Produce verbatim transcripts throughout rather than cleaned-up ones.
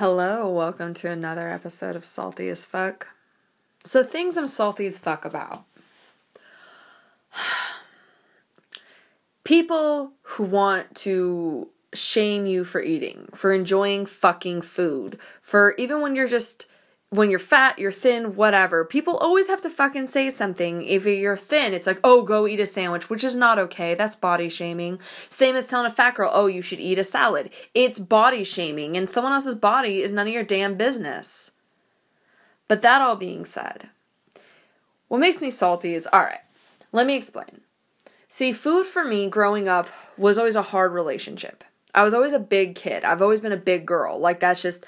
Hello, welcome to another episode of Salty as Fuck. So, things I'm salty as fuck about. People who want to shame you for eating, for enjoying fucking food, for even when you're just, when you're fat, you're thin, whatever. People always have to fucking say something. If you're thin, it's like, oh, go eat a sandwich, which is not okay. That's body shaming. Same as telling a fat girl, oh, you should eat a salad. It's body shaming, and someone else's body is none of your damn business. But that all being said, what makes me salty is, all right, let me explain. See, food for me growing up was always a hard relationship. I was always a big kid. I've always been a big girl. Like, that's just...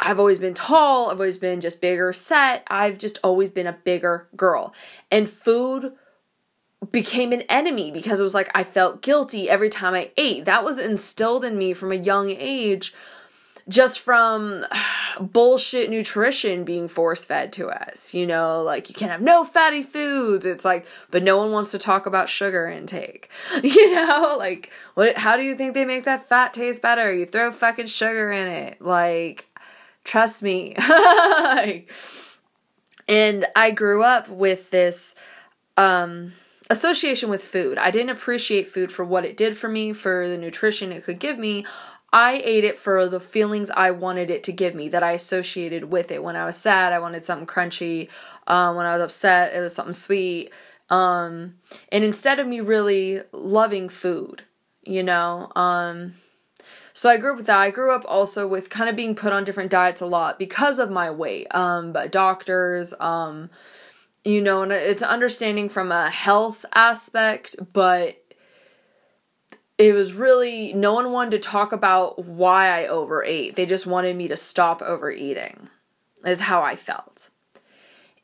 I've always been tall, I've always been just bigger set, I've just always been a bigger girl. And food became an enemy because it was like I felt guilty every time I ate. That was instilled in me from a young age just from bullshit nutrition being force-fed to us. You know, like, you can't have no fatty foods. It's like, but no one wants to talk about sugar intake. You know, like, what? How do you think they make that fat taste better? You throw fucking sugar in it. Like... Trust me. And I grew up with this um, association with food. I didn't appreciate food for what it did for me, for the nutrition it could give me. I ate it for the feelings I wanted it to give me, that I associated with it. When I was sad, I wanted something crunchy. Um, when I was upset, it was something sweet. Um, and instead of me really loving food, you know... Um, So I grew up with that. I grew up also with kind of being put on different diets a lot because of my weight. Um, but doctors, um, you know, and it's understanding from a health aspect, but it was really, no one wanted to talk about why I overate. They just wanted me to stop overeating, is how I felt.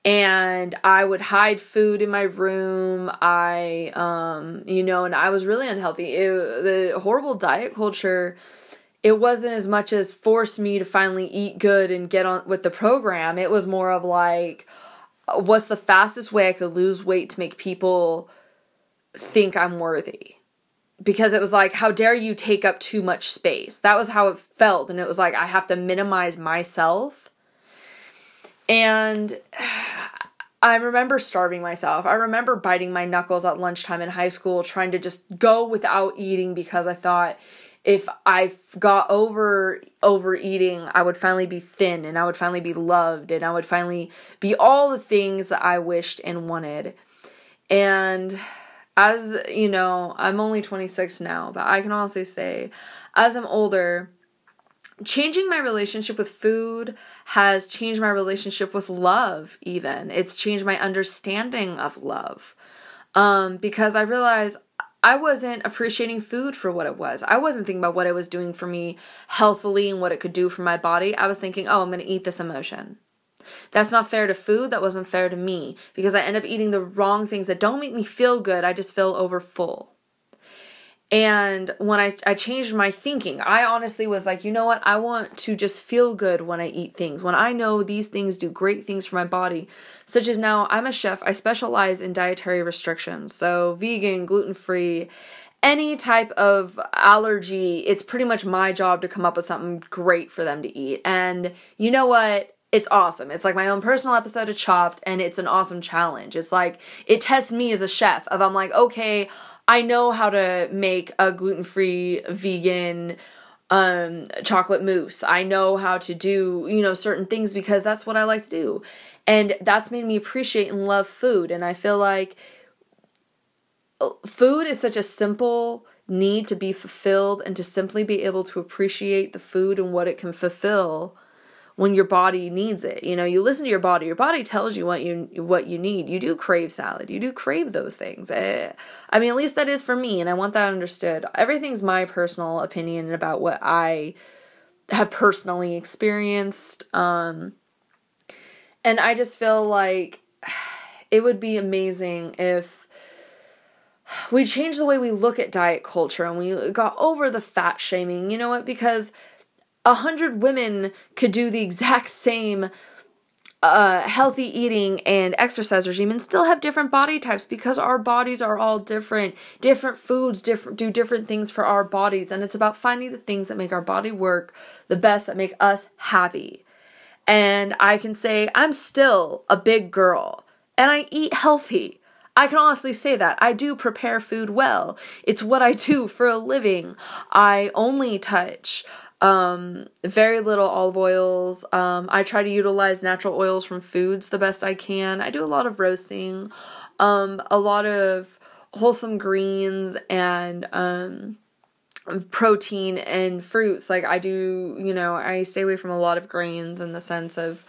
And I would hide food in my room. I, um, you know, and I was really unhealthy. It, the horrible diet culture... It wasn't as much as force me to finally eat good and get on with the program. It was more of like, what's the fastest way I could lose weight to make people think I'm worthy? Because it was like, how dare you take up too much space? That was how it felt. And it was like, I have to minimize myself. And I remember starving myself. I remember biting my knuckles at lunchtime in high school, trying to just go without eating because I thought... If I got over overeating, I would finally be thin and I would finally be loved and I would finally be all the things that I wished and wanted. And as, you know, I'm only twenty-six now, but I can honestly say as I'm older, changing my relationship with food has changed my relationship with love even. It's changed my understanding of love um, because I realized I wasn't appreciating food for what it was. I wasn't thinking about what it was doing for me healthily and what it could do for my body. I was thinking, oh, I'm going to eat this emotion. That's not fair to food. That wasn't fair to me because I end up eating the wrong things that don't make me feel good. I just feel overfull. And when I, I changed my thinking, I honestly was like, you know what? I want to just feel good when I eat things. When I know these things do great things for my body, such as now I'm a chef. I specialize in dietary restrictions. So vegan, gluten-free, any type of allergy, it's pretty much my job to come up with something great for them to eat. And you know what? It's awesome. It's like my own personal episode of Chopped, and it's an awesome challenge. It's like, it tests me as a chef of I'm like, okay, I know how to make a gluten-free, vegan, um, chocolate mousse. I know how to do, you know, certain things because that's what I like to do. And that's made me appreciate and love food. And I feel like food is such a simple need to be fulfilled and to simply be able to appreciate the food and what it can fulfill when your body needs it. You know, you listen to your body. Your body tells you what you what you need. You do crave salad. You do crave those things. I, I mean, at least that is for me, and I want that understood. Everything's my personal opinion about what I have personally experienced. Um, and I just feel like it would be amazing if we changed the way we look at diet culture and we got over the fat shaming. You know what? Because... A hundred women could do the exact same uh, healthy eating and exercise regime and still have different body types, because our bodies are all different. Different foods different, do different things for our bodies. And it's about finding the things that make our body work the best, that make us happy. And I can say I'm still a big girl and I eat healthy. I can honestly say that. I do prepare food well. It's what I do for a living. I only touch um, very little olive oils. Um, I try to utilize natural oils from foods the best I can. I do a lot of roasting, um, a lot of wholesome greens and um, protein and fruits. Like I do, you know, I stay away from a lot of grains in the sense of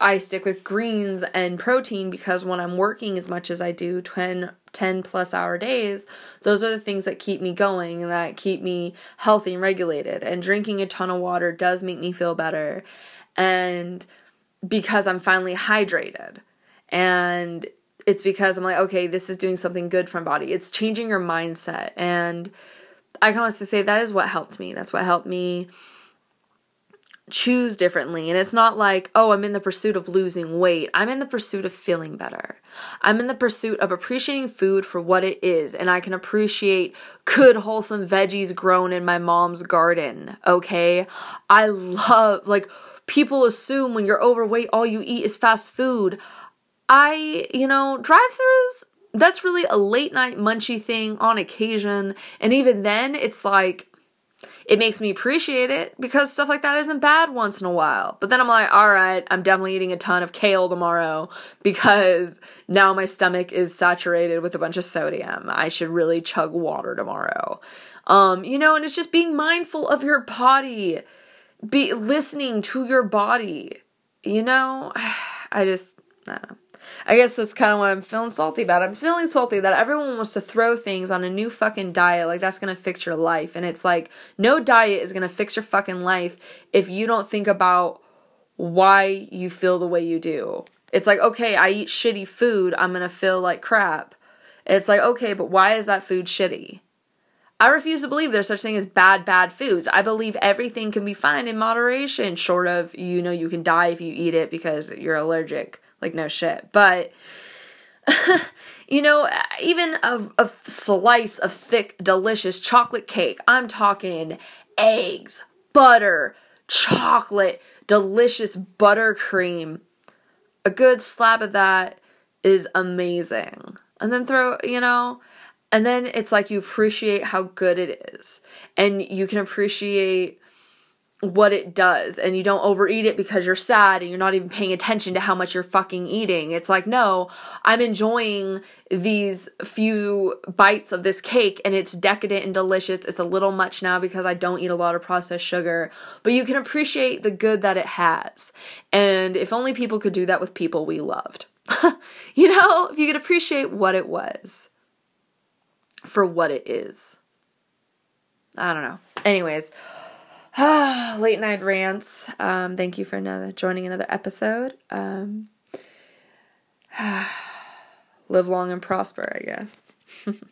I stick with greens and protein because when I'm working as much as I do, ten plus hour days, those are the things that keep me going and that keep me healthy and regulated. And drinking a ton of water does make me feel better, and because I'm finally hydrated. And it's because I'm like, okay, this is doing something good for my body. It's changing your mindset. And I can honestly say that is what helped me. That's what helped me choose differently. And it's not like, oh, I'm in the pursuit of losing weight. I'm in the pursuit of feeling better. I'm in the pursuit of appreciating food for what it is. And I can appreciate good, wholesome veggies grown in my mom's garden. Okay. I love, like, people assume when you're overweight, all you eat is fast food. I, you know, drive-thrus, that's really a late night munchy thing on occasion. And even then it's like, it makes me appreciate it because stuff like that isn't bad once in a while. But then I'm like, all right, I'm definitely eating a ton of kale tomorrow because now my stomach is saturated with a bunch of sodium. I should really chug water tomorrow. Um, you know, and it's just being mindful of your body, be listening to your body, you know, I just, I don't know. I guess that's kind of what I'm feeling salty about. I'm feeling salty that everyone wants to throw things on a new fucking diet. Like, that's going to fix your life. And it's like, no diet is going to fix your fucking life if you don't think about why you feel the way you do. It's like, okay, I eat shitty food. I'm going to feel like crap. And it's like, okay, but why is that food shitty? I refuse to believe there's such thing as bad, bad foods. I believe everything can be fine in moderation, short of, you know, you can die if you eat it because you're allergic. Like, no shit. But, you know, even a, a slice of thick, delicious chocolate cake. I'm talking eggs, butter, chocolate, delicious buttercream. A good slab of that is amazing. And then throw, you know, and then it's like you appreciate how good it is. And you can appreciate what it does, and you don't overeat it because you're sad and you're not even paying attention to how much you're fucking eating. It's like, no, I'm enjoying these few bites of this cake and it's decadent and delicious. It's a little much now because I don't eat a lot of processed sugar, but you can appreciate the good that it has. And if only people could do that with people we loved, you know, if you could appreciate what it was for what it is. I don't know. Anyways, Ah, late night rants. Um, thank you for another, joining another episode. Um, ah, live long and prosper, I guess.